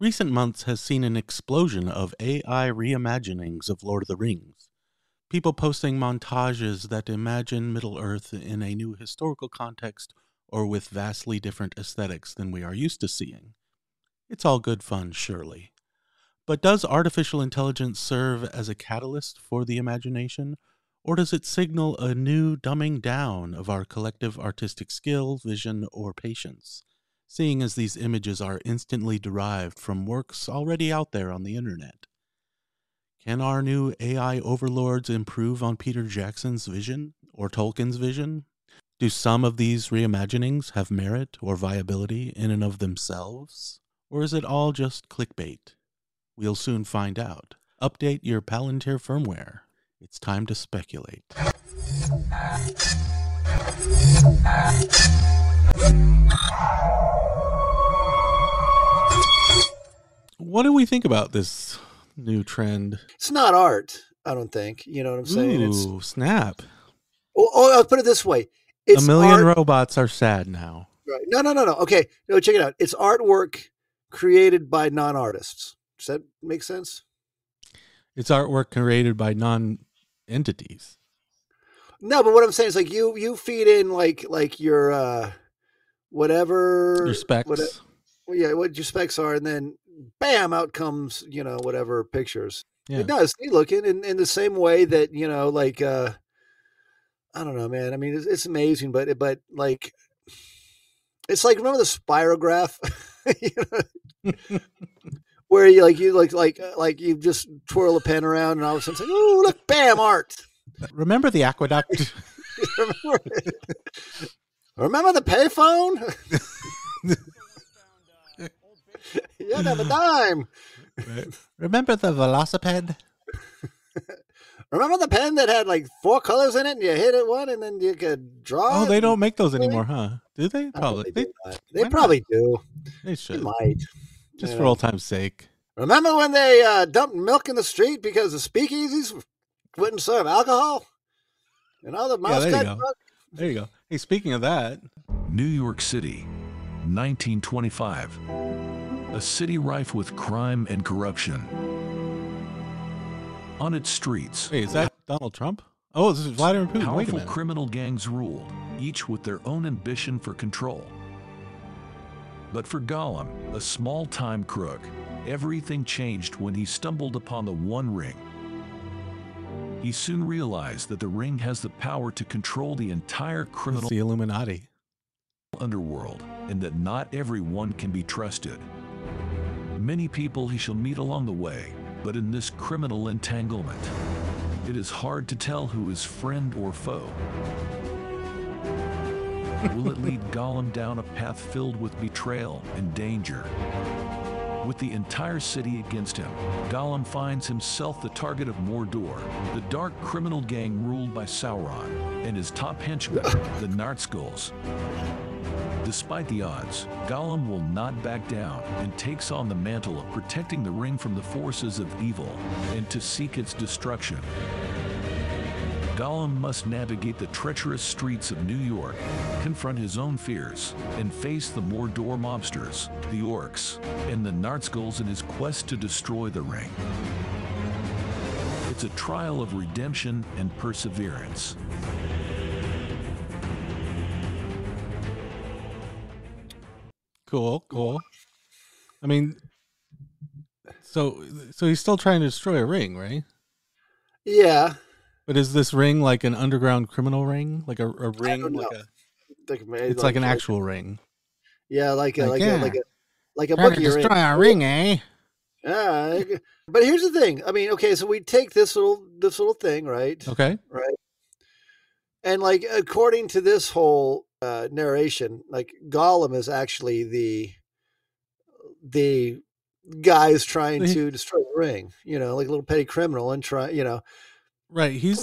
Recent months has seen an explosion of AI reimaginings of Lord of the Rings, people posting montages that imagine Middle-earth in a new historical context or with vastly different aesthetics than we are used to seeing. It's all good fun, surely. But does artificial intelligence serve as a catalyst for the imagination, or does it signal a new dumbing down of our collective artistic skill, vision, or patience, seeing as these images are instantly derived from works already out there on the internet? Can our new AI overlords improve on Peter Jackson's vision or Tolkien's vision? Do some of these reimaginings have merit or viability in and of themselves? Or is it all just clickbait? We'll soon find out. Update your Palantir firmware. It's time to speculate. What do we think about this new trend? It's not art, I don't think. You know what I'm saying? Ooh, snap. Oh, I'll put it this way. It's A million robots are sad now. Right. No. Okay. No, check it out. It's artwork created by non-artists. Does that make sense? It's artwork created by non-entities. No, but what I'm saying is, like, you feed in like your whatever your specs. What your specs are, and then bam, out comes, you know, whatever pictures. Yeah. It does. Neat looking in the same way that, you know, like I don't know, man. I mean, it's amazing, but like, it's like, remember the Spirograph, you know, where you just twirl a pen around and all of a sudden it's like, oh, look, bam, art. Remember the aqueduct? Remember the payphone? You don't have a dime. Right. Remember the velocipede? Remember the pen that had like 4 colors in it, and you hit it one, and then you could draw? Oh, they don't make those anymore, huh? Do they? Probably. They probably do. They should. They might. Just for old time's sake. Remember when they dumped milk in the street because the speakeasies wouldn't serve alcohol? And all the mouse got drunk? There you go. Hey, speaking of that. New York City, 1925. A city rife with crime and corruption. On its streets. Wait, is that Donald Trump? Oh, this is Vladimir Putin. Powerful criminal gangs ruled, each with their own ambition for control. But for Gollum, a small-time crook, everything changed when he stumbled upon the One Ring. He soon realized that the ring has the power to control the entire criminal Illuminati underworld, and that not everyone can be trusted. Many people he shall meet along the way, but in this criminal entanglement, it is hard to tell who is friend or foe. Will it lead Gollum down a path filled with betrayal and danger? With the entire city against him, Gollum finds himself the target of Mordor, the dark criminal gang ruled by Sauron, and his top henchman, the Nazgûls. Despite the odds, Gollum will not back down and takes on the mantle of protecting the ring from the forces of evil and to seek its destruction. Gollum must navigate the treacherous streets of New York, confront his own fears, and face the Mordor mobsters, the orcs, and the Nazgûls in his quest to destroy the ring. It's a trial of redemption and perseverance. Cool. I mean, so he's still trying to destroy a ring, right? Yeah. But is this ring like an underground criminal ring? Like a ring? It's like an actual ring. Yeah, like a bookie ring. Destroy our ring, eh? Yeah. But here's the thing. I mean, okay, so we take this little thing, right? Okay. Right. And like, according to this whole narration, like, Gollum is actually the guy who's trying to destroy the ring, you know, like a little petty criminal, and try, you know, right? He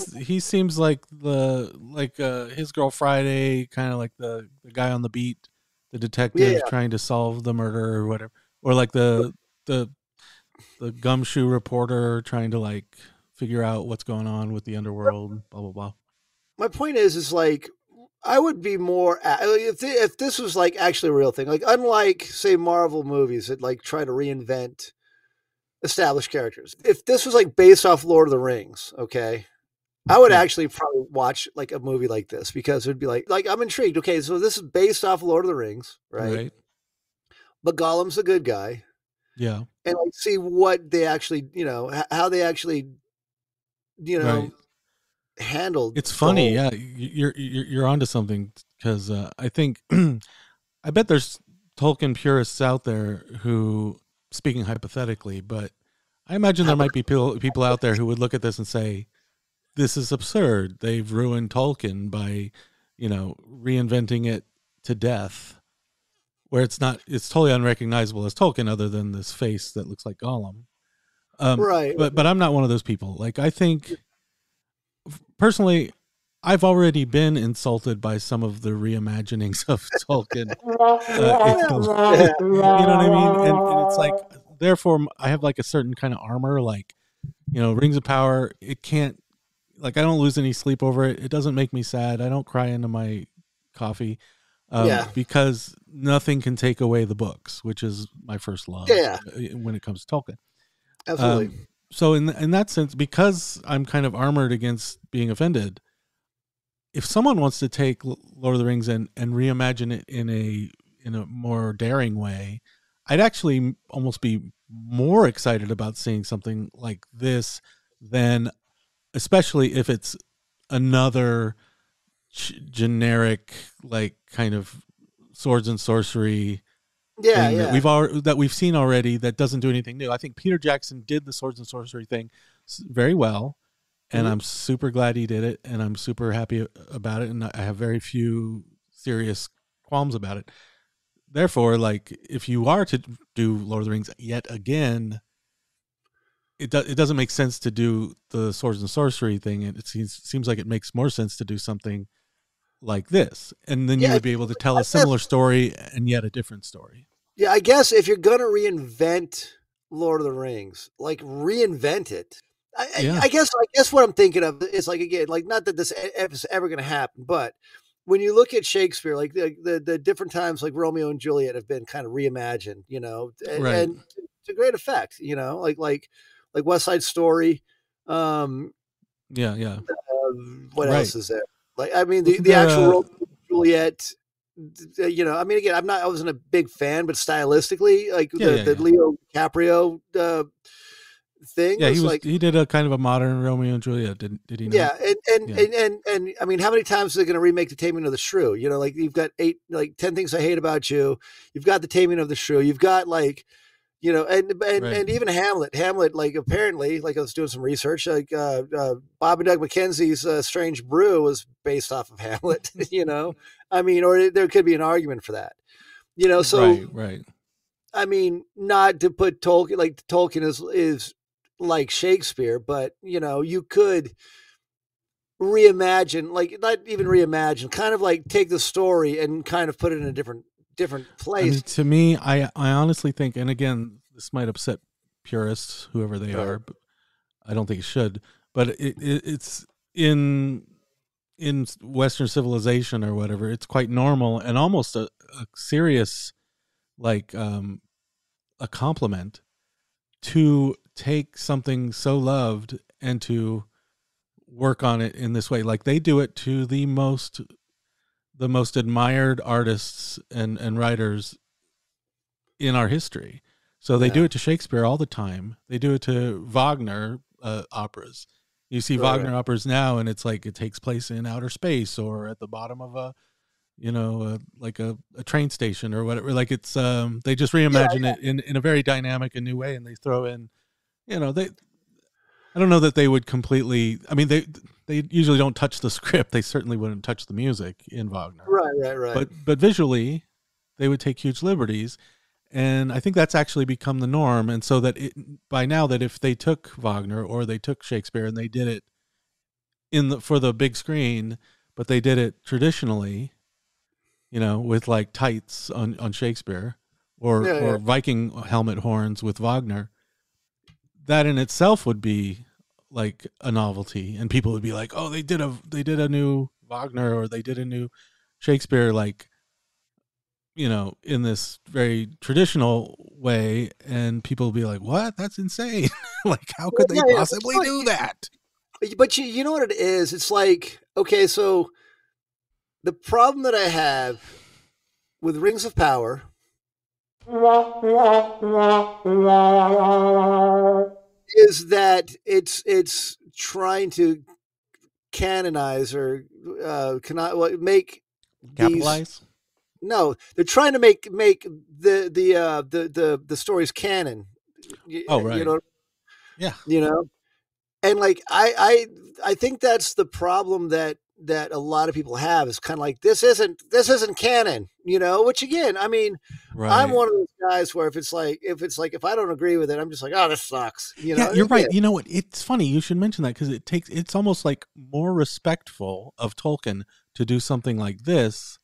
seems like his girl Friday, kind of like the guy on the beat, the detective trying to solve the murder or whatever, or like the gumshoe reporter trying to like figure out what's going on with the underworld, blah blah blah. My point is like, I would be more, if this was like actually a real thing, like unlike say Marvel movies that like try to reinvent established characters. If this was like based off Lord of the Rings, okay, I would actually probably watch like a movie like this because it would be like I'm intrigued. Okay, so this is based off Lord of the Rings, right? But Gollum's a good guy. Yeah. And like see what they actually, you know, how they actually, you know, handled. It's funny. Yeah. You're onto something because I think, I bet there's Tolkien purists out there who, speaking hypothetically, but I imagine there might be people out there who would look at this and say, this is absurd. They've ruined Tolkien by, you know, reinventing it to death. Where it's not, it's totally unrecognizable as Tolkien, other than this face that looks like Gollum. Right. But I'm not one of those people. Like, I think personally, I've already been insulted by some of the reimaginings of Tolkien. You know what I mean? And it's like, therefore, I have like a certain kind of armor, like, you know, Rings of Power. It can't, like, I don't lose any sleep over it. It doesn't make me sad. I don't cry into my coffee. Because nothing can take away the books, which is my first love when it comes to Tolkien. Absolutely. So in that sense, because I'm kind of armored against being offended, if someone wants to take Lord of the Rings and reimagine it in a more daring way, I'd actually almost be more excited about seeing something like this than, especially if it's another generic, like, kind of swords and sorcery thing that we've seen already that doesn't do anything new. I think Peter Jackson did the swords and sorcery thing very well, and I'm super glad he did it, and I'm super happy about it, and I have very few serious qualms about it. Therefore, like, if you are to do Lord of the Rings yet again, it doesn't make sense to do the swords and sorcery thing. It seems like it makes more sense to do something like this, and then you would be able to tell a similar story and yet a different story. Yeah, I guess if you're gonna reinvent Lord of the Rings, like reinvent it. I guess what I'm thinking of is, like, again, like, not that this is ever gonna happen, but when you look at Shakespeare, like the different times, like Romeo and Juliet have been kind of reimagined, you know, and to great effect, you know, like West Side Story. What else is there? Like, I mean, the actual Romeo and Juliet, you know, I mean, again, I wasn't a big fan, but stylistically, like the Leo DiCaprio thing. Yeah, he did a kind of a modern Romeo and Juliet, did he not? Yeah, and I mean, how many times are they going to remake the Taming of the Shrew? You know, like, you've got 10 Things I Hate About You. You've got the Taming of the Shrew. You've got, like, you know, and even Hamlet, like, apparently, like, I was doing some research, like, Bob and Doug McKenzie's Strange Brew was based off of Hamlet, you know, I mean, or there could be an argument for that, you know, so, right. I mean, not to put Tolkien, like, Tolkien is like Shakespeare, but, you know, you could reimagine, like, not even reimagine, kind of like take the story and kind of put it in a different place. I mean, to me, I honestly think, and again, this might upset purists, whoever they are, but I don't think it should, but it's in Western civilization or whatever, it's quite normal and almost a serious, like, a compliment to take something so loved and to work on it in this way. Like, they do it to the most admired artists and writers in our history. So they do it to Shakespeare all the time. They do it to Wagner operas. You see Wagner operas now, and it's like it takes place in outer space or at the bottom of a, you know, like a train station or whatever. Like, it's they just reimagine it in a very dynamic and new way, and they throw in, you know, I don't know that they would completely. I mean, they usually don't touch the script. They certainly wouldn't touch the music in Wagner. Right. But visually, they would take huge liberties, and I think that's actually become the norm. And so that by now, that if they took Wagner or they took Shakespeare and they did it for the big screen, but they did it traditionally, you know, with like tights on Shakespeare or Viking helmet horns with Wagner. That in itself would be like a novelty, and people would be like, "Oh, they did a new Wagner, or they did a new Shakespeare, like, you know, in this very traditional way, and people will be like, what? That's insane. Like, how could they possibly do that? But you know what it is? It's like, okay, so the problem that I have with Rings of Power is that it's trying to canonize or make capitalize. No, they're trying to make the stories canon. Oh right, you know? Yeah, you know, and like I think that's the problem that a lot of people have, is kind of like, this isn't canon, you know, which again, I mean, right. I'm one of those guys where if I don't agree with it, I'm just like, oh, this sucks. You know, yeah, you're right. You know what? It's funny. You should mention that, 'cause it's almost like more respectful of Tolkien to do something like this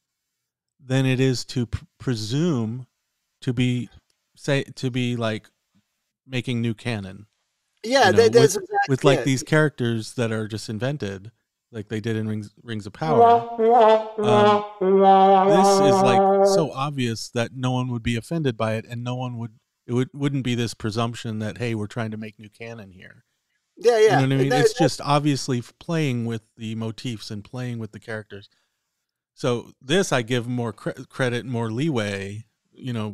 than it is to presume to be like making new canon. Yeah. You know, that's with like these characters that are just invented, like they did in Rings of Power. This is like so obvious that no one would be offended by it, and no one would. It wouldn't be this presumption that, hey, we're trying to make new canon here. Yeah, yeah. You know what I mean? It's just obviously playing with the motifs and playing with the characters. So this, I give more credit, more leeway. You know,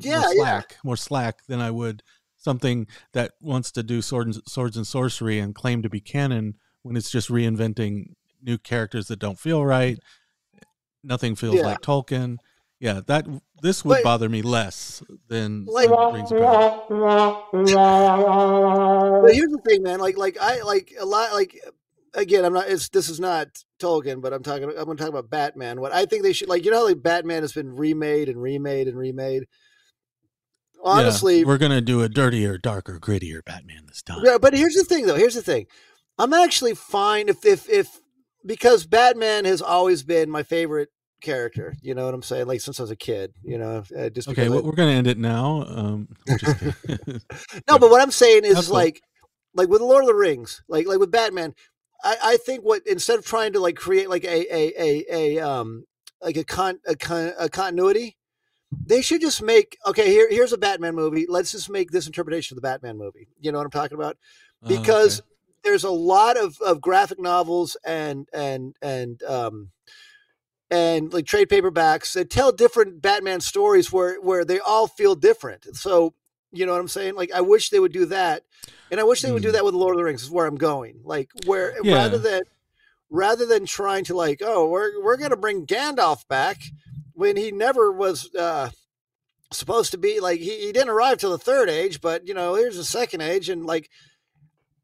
more slack than I would something that wants to do swords and sorcery and claim to be canon when it's just reinventing new characters that don't feel right. Nothing feels like Tolkien. Yeah, this would bother me less than Rings of Power. But here's the thing, man. Again, I'm not. This is not Tolkien, but I'm going to talk about Batman. What I think they should, like, you know, how like Batman has been remade and remade and remade. Honestly, yeah, we're going to do a dirtier, darker, grittier Batman this time. Yeah, but here's the thing, though. Here's the thing. I'm actually fine if because Batman has always been my favorite character. You know what I'm saying? Like, since I was a kid, you know, just okay. Well, we're going to end it now. Just no, but what I'm saying is like with Lord of the Rings, like with Batman, I think what, instead of trying to like create like a continuity, they should just make, okay, here's a Batman movie. Let's just make this interpretation of the Batman movie. You know what I'm talking about? Because there's a lot of graphic novels and like trade paperbacks that tell different Batman stories where they all feel different. So, you know what I'm saying? Like, I wish they would do that. And I wish they would do that with Lord of the Rings, is where I'm going. Like, where rather than trying to like, oh, we're going to bring Gandalf back when he never was supposed to be, like, he didn't arrive till the third age, but you know, here's the second age, and like,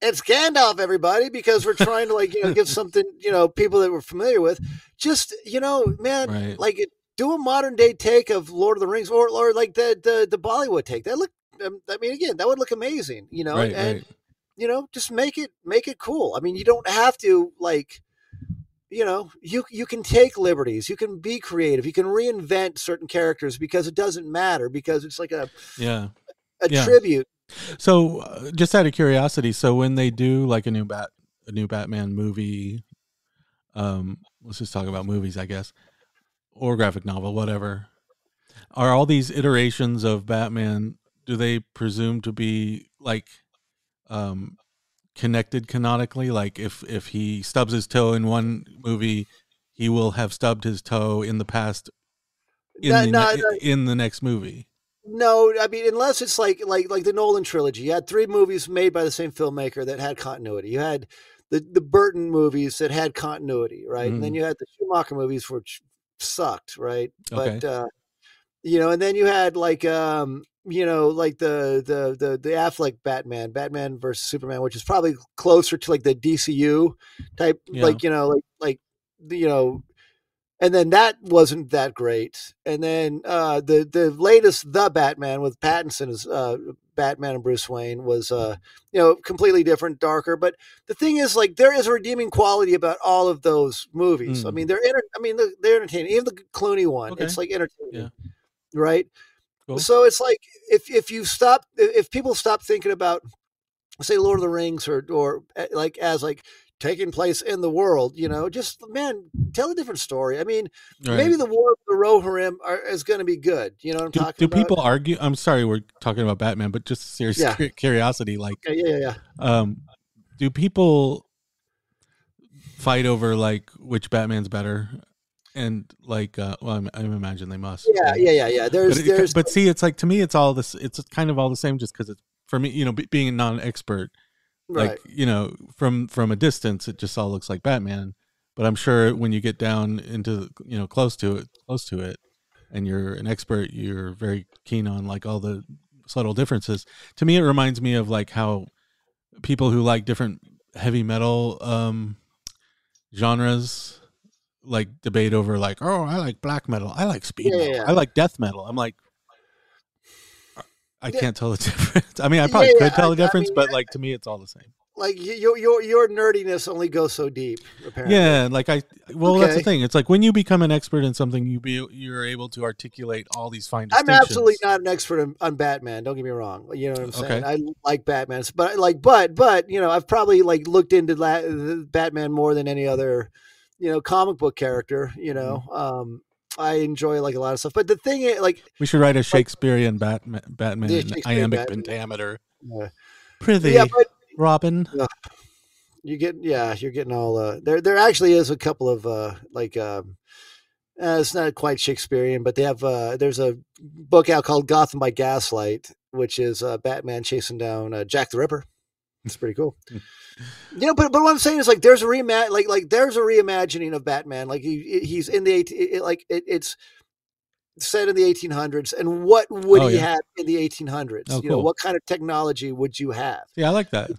it's Gandalf, everybody, because we're trying to, like, you know, give something, you know, people that we're familiar with. Just, you know, man, right. Like, do a modern day take of Lord of the Rings, or like the Bollywood take. That look, I mean, again, that would look amazing, you know, you know, just make it cool. I mean, you don't have to, like, you know, you can take liberties, you can be creative, you can reinvent certain characters, because it doesn't matter, because it's like a tribute. So, just out of curiosity, so when they do like a new Batman movie, let's just talk about movies, I guess, or graphic novel, whatever. Are all these iterations of Batman, do they presume to be like connected canonically? Like, if he stubs his toe in one movie, he will have stubbed his toe in the past in the next movie. No, I mean, unless it's like the Nolan trilogy. You had three movies made by the same filmmaker that had continuity. You had the Burton movies that had continuity, right? Mm. And then you had the Schumacher movies, which sucked, right? Okay. But you know, and then you had like you know, like the Affleck Batman versus Superman, which is probably closer to like the DCU type, like, you know, like you know. And then that wasn't that great. And then the latest The Batman with Pattinson's Batman and Bruce Wayne was, you know, completely different, darker. But the thing is, like, there is a redeeming quality about all of those movies. Mm. I mean, they're entertaining. Even the Clooney one, it's like entertaining, right? Cool. So it's like if people stop thinking about, say, Lord of the Rings or like as like taking place in the world, you know, just, man, tell a different story. I mean, maybe the War of the Rohirrim is going to be good. You know what I'm talking about? Do people argue? I'm sorry, we're talking about Batman, but just serious curiosity. Like, do people fight over like which Batman's better? And like, well, I imagine they must. But see, it's like, to me, it's all this. It's kind of all the same, just because it's, for me, you know, being a non-expert, like, you know, from a distance, it just all looks like Batman. But I'm sure when you get down into, you know, close to it, and you're an expert, you're very keen on like all the subtle differences. To me, it reminds me of like how people who like different heavy metal genres like debate over like, oh, I like black metal, I like speed metal, I like death metal. I'm like, I can't tell the difference. I mean, I probably could tell the difference, but like, to me, it's all the same. Like, your nerdiness only goes so deep, apparently. Yeah, like that's the thing. It's like when you become an expert in something, you're able to articulate all these fine distinctions. I'm absolutely not an expert on Batman. Don't get me wrong. You know what I'm saying? I like Batman, but you know, I've probably like looked into Batman more than any other, you know, comic book character. You know, I enjoy like a lot of stuff. But the thing is, like, we should write a Shakespearean Batman iambic pentameter. Yeah. Prithee. Yeah, but Robin, you're getting all there actually is a couple of it's not quite Shakespearean, but they have there's a book out called Gotham by Gaslight, which is Batman chasing down Jack the Ripper. It's pretty cool. You know, but what I'm saying is like there's a reimagining of Batman. Like he's in the it's set in the 1800s, and what would have in the 1800s? You know, what kind of technology would you have? Yeah, I like that.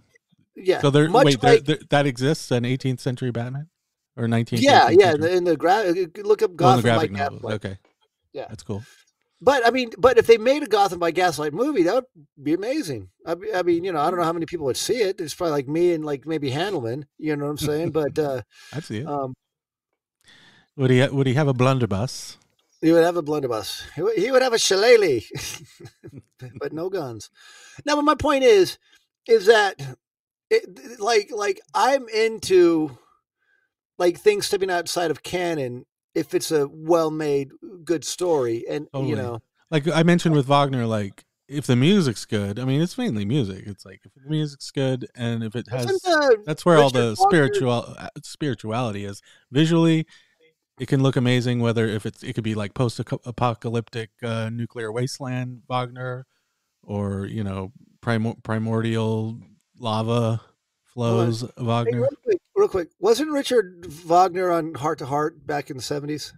Yeah. So there, that exists, an 18th century Batman or 19th? Yeah, yeah. Century? In the look up Gotham by Gaslight. Okay. Yeah, that's cool. But I mean, if they made a Gotham by Gaslight movie, that would be amazing. I mean, you know, I don't know how many people would see it. It's probably like me and like maybe Handelman. You know what I'm saying? But I see it. Would he have a blunderbuss? He would have a blunderbuss. He would have a shillelagh, but no guns. Now, but my point is that I'm into like things stepping outside of canon if it's a well-made, good story, and you know, like I mentioned with Wagner, like if the music's good, I mean, it's mainly music. It's like if the music's good, and if it has, that's where all the spirituality is visually. It can look amazing, whether if it could be like post-apocalyptic nuclear wasteland Wagner, or you know, primordial lava flows Wagner. Hey, real quick, wasn't Richard Wagner on Heart to Heart back in the 70s?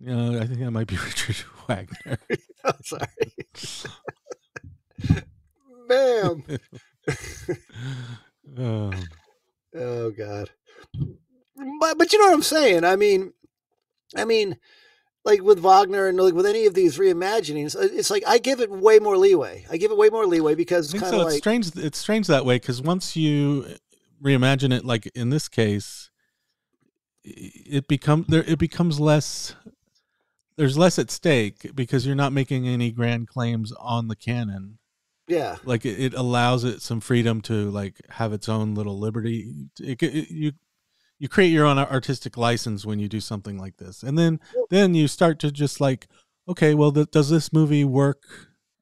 No, I think that might be Richard Wagner. Oh, sorry, bam. Oh God, but you know what I'm saying? I mean, like with Wagner and like with any of these reimaginings, it's like I give it way more leeway. Because it's kind of like strange. It's strange that way, because once you reimagine it, like in this case, it becomes less. There's less at stake because you're not making any grand claims on the canon. Yeah, like it allows it some freedom to like have its own little liberty. You create your own artistic license when you do something like this. And then you start to just like, okay, well, does this movie work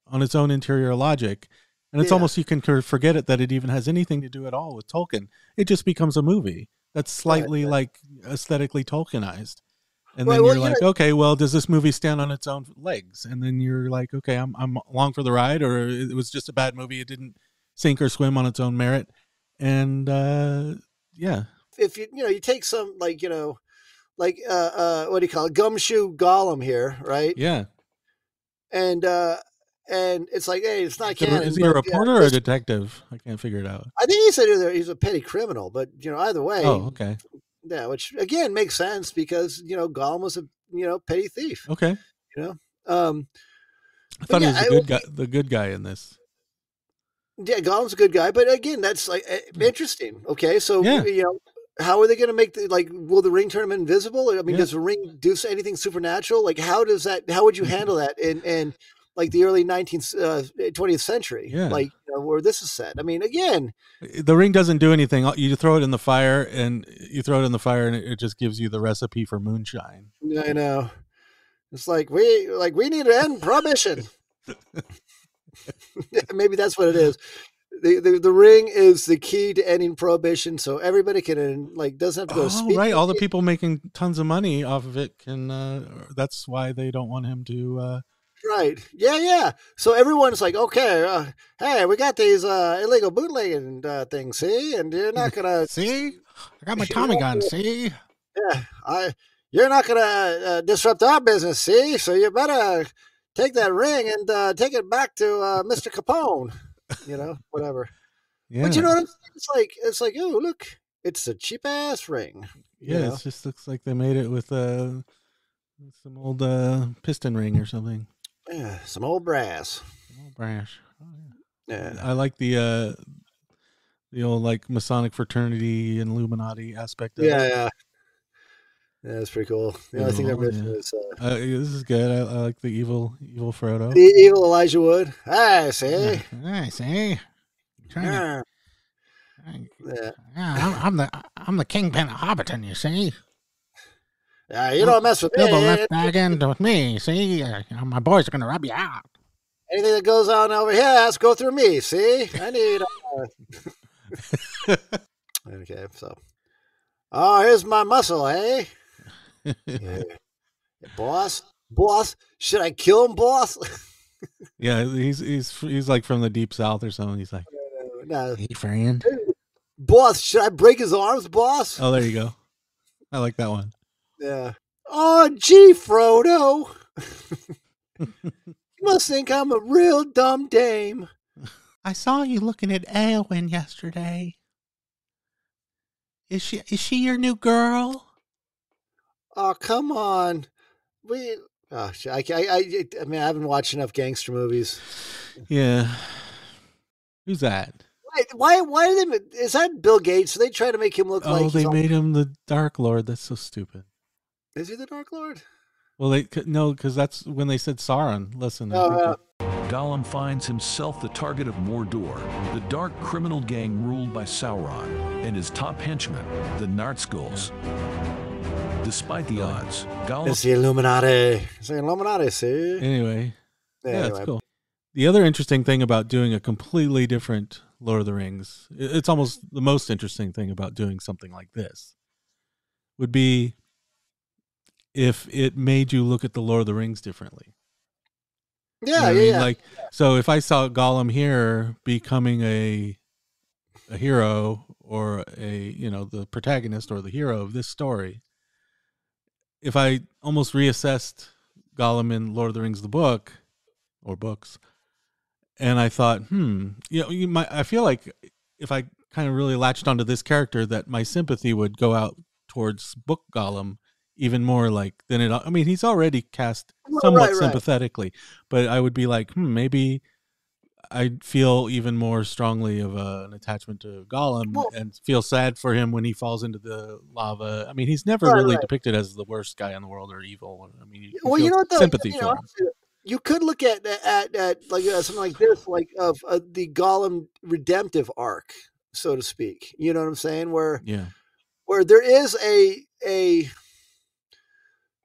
on its own interior logic? And it's almost, you can forget it, that it even has anything to do at all with Tolkien. It just becomes a movie that's slightly like aesthetically Tolkienized. And then you're like, okay, well, does this movie stand on its own legs? And then you're like, okay, I'm along for the ride, or it was just a bad movie. It didn't sink or swim on its own merit. And yeah. If you take some gumshoe Gollum here, right? Yeah. And it's like, hey, it's not canon. Is he a reporter or a detective? I can't figure it out. I think he said he's a petty criminal, but you know, either way. Oh, okay. Yeah, which again makes sense because you know Gollum was a petty thief. Okay. You know, I thought he was the good guy in this. Yeah, Gollum's a good guy, but again, that's like interesting. Okay, so how are they going to make will the ring turn him invisible? I mean, does the ring do anything supernatural? Like, how would you handle that? And like the early 20th century, like where this is set. I mean, again, the ring doesn't do anything. You throw it in the fire and it just gives you the recipe for moonshine. I know. It's like, we need to end prohibition. Maybe that's what it is. The ring is the key to ending prohibition, so everybody can doesn't have to go speak. Right, all the people making tons of money off of it can. That's why they don't want him to. Right. Yeah, yeah. So everyone's like, okay, hey, we got these illegal bootlegging things, see, and you're not gonna see. I got my Tommy gun, see. Yeah, you're not gonna disrupt our business, see. So you better take that ring and take it back to Mr. Capone. Whatever. Yeah. But what I'm saying? It's like, oh, look, it's a cheap ass ring. Yeah, it just looks like they made it with some old piston ring or something. Yeah, some old brass. Oh, yeah. I like the old Masonic fraternity and Illuminati aspect of it. Yeah, that's pretty cool. Yeah, I think that is. This is good. I like the evil Frodo. The evil Elijah Wood. I see. I'm the kingpin of Hobbiton. You see. Yeah, you don't mess with me. Bilbo left back end with me. See, my boys are gonna rub you out. Anything that goes on over here has to go through me. See, I need. Okay, so. Oh, here's my muscle, eh? Yeah. Boss, should I kill him, boss? Yeah, he's like from the deep south or something. He's like, no. Hey, friend. Boss, should I break his arms, boss? Oh, there you go. I like that one. Yeah. Oh, gee, Frodo. You must think I'm a real dumb dame. I saw you looking at Eowyn yesterday. Is she your new girl? Oh, come on. I mean, I haven't watched enough gangster movies. Yeah. Who's that? Why are they, is that Bill Gates? Are they trying to make him look like... Oh, they made him the Dark Lord. That's so stupid. Is he the Dark Lord? Well, because that's when they said Sauron. Listen. Gollum finds himself the target of Mordor, the dark criminal gang ruled by Sauron, and his top henchmen, the Nazgûls. Despite the odds, Gollum... It's the Illuminati. It's the Illuminati, see? Anyway. Yeah, it's cool. The other interesting thing about doing a completely different Lord of the Rings, it's almost the most interesting thing about doing something like this, would be if it made you look at the Lord of the Rings differently. Yeah, you know I mean? So if I saw Gollum here becoming a hero or the protagonist or the hero of this story, if I almost reassessed Gollum in Lord of the Rings, the book or books, and I thought, I feel like if I kind of really latched onto this character, that my sympathy would go out towards book Gollum even more than it. I mean, he's already cast somewhat sympathetically, but I would be like, maybe I'd feel even more strongly of an attachment to Gollum and feel sad for him when he falls into the lava. I mean, he's never really depicted as the worst guy in the world or evil. I mean, sympathy for him. You could look at something like this, of the Gollum redemptive arc, so to speak. You know what I'm saying? Where there is a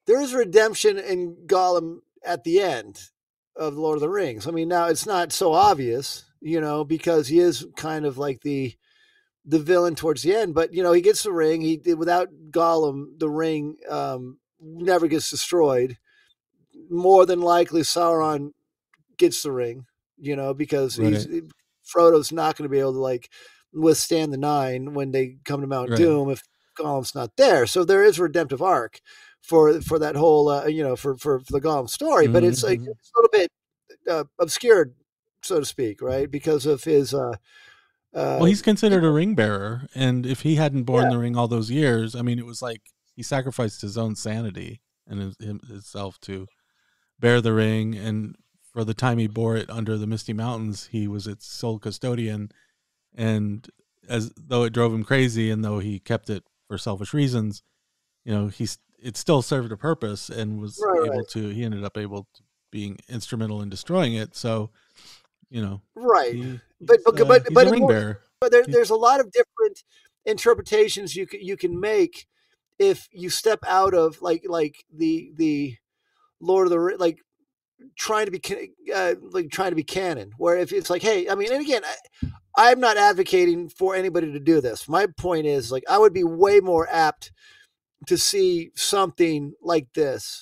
there is redemption in Gollum at the end of Lord of the Rings. I mean, now it's not so obvious, because he is kind of like the villain towards the end. But he gets the ring. Without Gollum, the ring never gets destroyed. More than likely, Sauron gets the ring. Because Frodo's not going to be able to withstand the Nine when they come to Mount Doom if Gollum's not there. So there is a redemptive arc for that whole for the Gollum story, but it's it's a little bit obscured, so to speak, right, because of his well, he's considered a ring bearer, and if he hadn't borne the ring all those years, I mean, it was like he sacrificed his own sanity and himself to bear the ring, and for the time he bore it under the Misty Mountains, he was its sole custodian, and as though it drove him crazy and though he kept it for selfish reasons, it still served a purpose, and was able to. He ended up able to being instrumental in destroying it. So, you know, right. But there's a lot of different interpretations you can make if you step out of like the Lord of the Rings, like trying to be canon, where if it's like, hey, I mean, and again, I'm not advocating for anybody to do this. My point is, like, I would be way more apt to see something like this.